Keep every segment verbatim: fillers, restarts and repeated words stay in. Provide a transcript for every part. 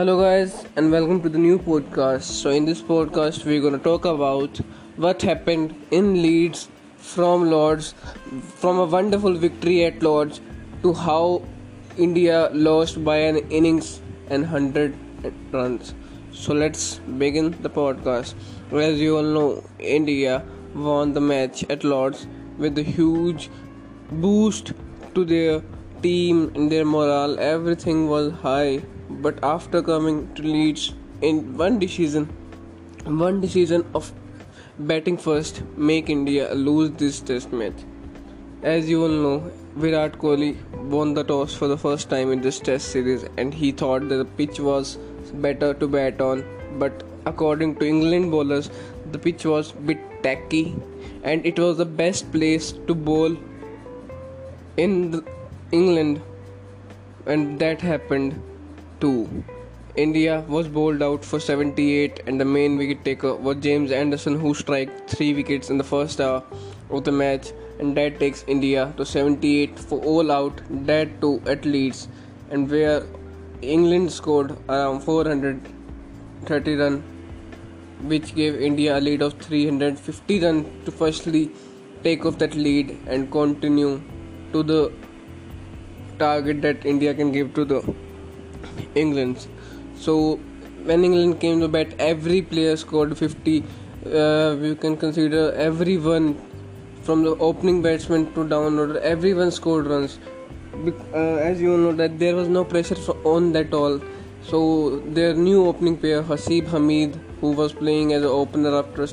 Hello guys and welcome to the new podcast. So in this podcast we're going to talk about what happened in Leeds from Lords, from a wonderful victory at Lords to how India lost by an innings and one hundred runs. So let's begin the podcast. As you all know, India won the match at Lords with a huge boost to their team and their morale. Everything was high. But after coming to Leeds in one decision, one decision of batting first make India lose this test match. As you all know, Virat Kohli won the toss for the first time in this test series and he thought that the pitch was better to bat on. But according to England bowlers, the pitch was a bit tacky and it was the best place to bowl in England, and that happened. Two. India was bowled out for seventy-eight and the main wicket taker was James Anderson, who struck three wickets in the first hour of the match, and that takes India to seventy-eight for all out, that too at Leeds, and where England scored around four hundred thirty runs, which gave India a lead of three hundred fifty runs to firstly take off that lead and continue to the target that India can give to the England. So when England came to bat, every player scored fifty. Uh, you can consider everyone from the opening batsman to downloader, everyone scored runs. Uh, as you know that there was no pressure on that all. So their new opening pair, Haseeb Hameed, who was playing as an opener after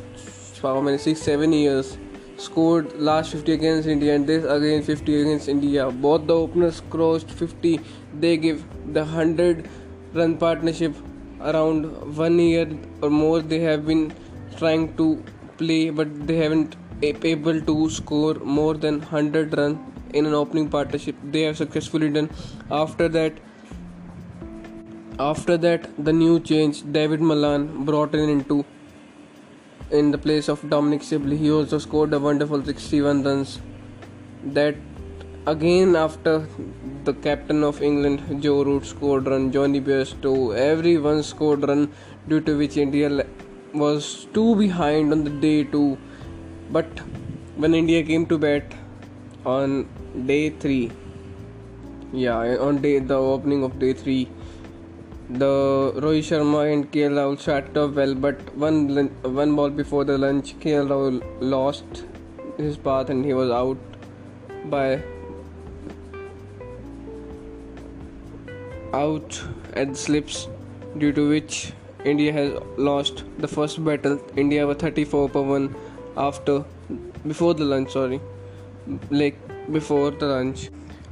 how many six seven years, scored last fifty against India and this again fifty against India. Both the openers crossed fifty. They give the one hundred run partnership around one year or more. They have been trying to play, but they haven't able to score more than one hundred runs in an opening partnership. They have successfully done. After that, after that, the new change David Malan brought in into in the place of Dominic Sibley. He also scored a wonderful sixty-one runs. That again after the captain of England, Joe Root, scored run, Jonny Bairstow, everyone scored run, due to which India was two behind on the day two. But when India came to bat on day three, yeah, on day the opening of day three, the Rohit Sharma and K L Rahul started off well, but one one ball before the lunch, K L Rahul lost his path and he was out by. out at the slips, due to which India has lost the first battle. India were thirty-four for one after before the lunch sorry like before the lunch.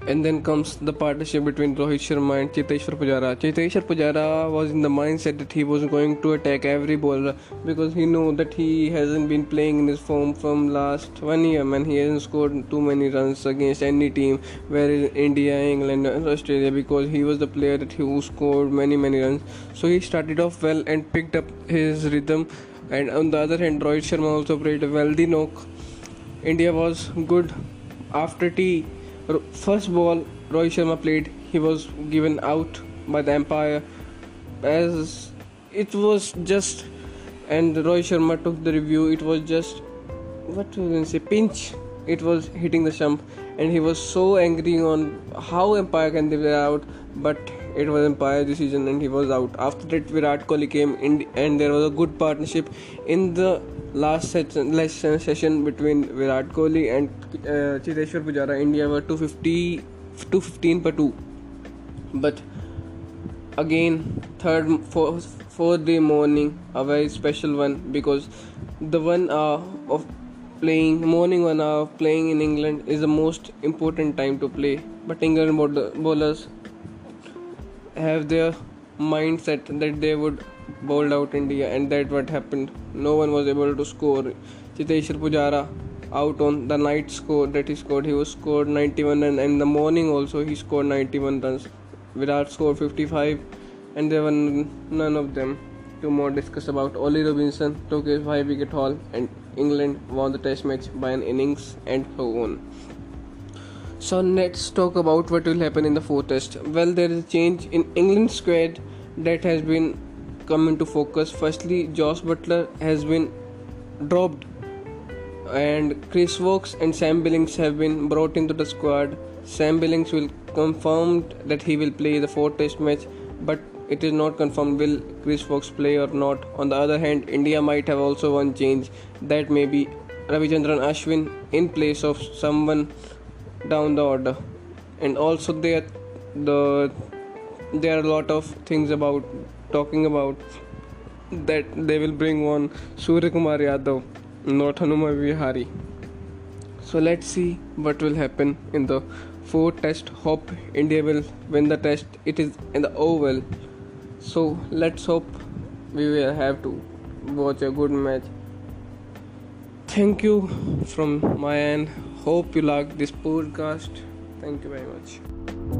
And then comes the partnership between Rohit Sharma and Cheteshwar Pujara. Cheteshwar Pujara was in the mindset that he was going to attack every bowler, because he knew that he hasn't been playing in his form from last one year and he hasn't scored too many runs against any team, whereas India, England and Australia, because he was the player that who scored many many runs. So he started off well and picked up his rhythm, and on the other hand Rohit Sharma also played a wealthy knock. India was good after tea. First ball Rohit Sharma played, he was given out by the umpire, as it was just, and Rohit Sharma took the review. It was just, what you can say, pinch. It was hitting the stump and he was so angry on how umpire can give that out, but it was umpire decision and he was out. After that Virat Kohli came in and there was a good partnership in the last session, last session between Virat Kohli and uh, Cheteshwar Pujara. India were two fifty, two fifteen per two. But again, third, fourth, fourth day morning, a very special one, because the one hour of playing, morning one hour of playing in England is the most important time to play. But England bowlers have their mindset that they would bowled out India, and that what happened. No one was able to score. Cheteshwar Pujara out on the night score that he scored. He was scored ninety-one runs, and in the morning also he scored ninety-one runs. Virat scored fifty-five, and there were none of them to more discuss about. Oli Robinson took his five wicket haul and England won the test match by an innings and so on. So let's talk about what will happen in the fourth test. Well, there is a change in England squad that has been come into focus. Firstly, Jos Buttler has been dropped and Chris Woakes and Sam Billings have been brought into the squad. Sam Billings will confirmed that he will play the fourth test match, but it is not confirmed will Chris Woakes play or not. On the other hand, India might have also one change, that may be Ravichandran Ashwin in place of someone down the order. And also there the there are a lot of things about talking about that they will bring on Suryakumar Yadav, not Hanuma Vihari. So let's see what will happen in the fourth test. Hope India will win the test. It is in the Oval. So let's hope we will have to watch a good match. Thank you from my end. Hope you liked this podcast. Thank you very much.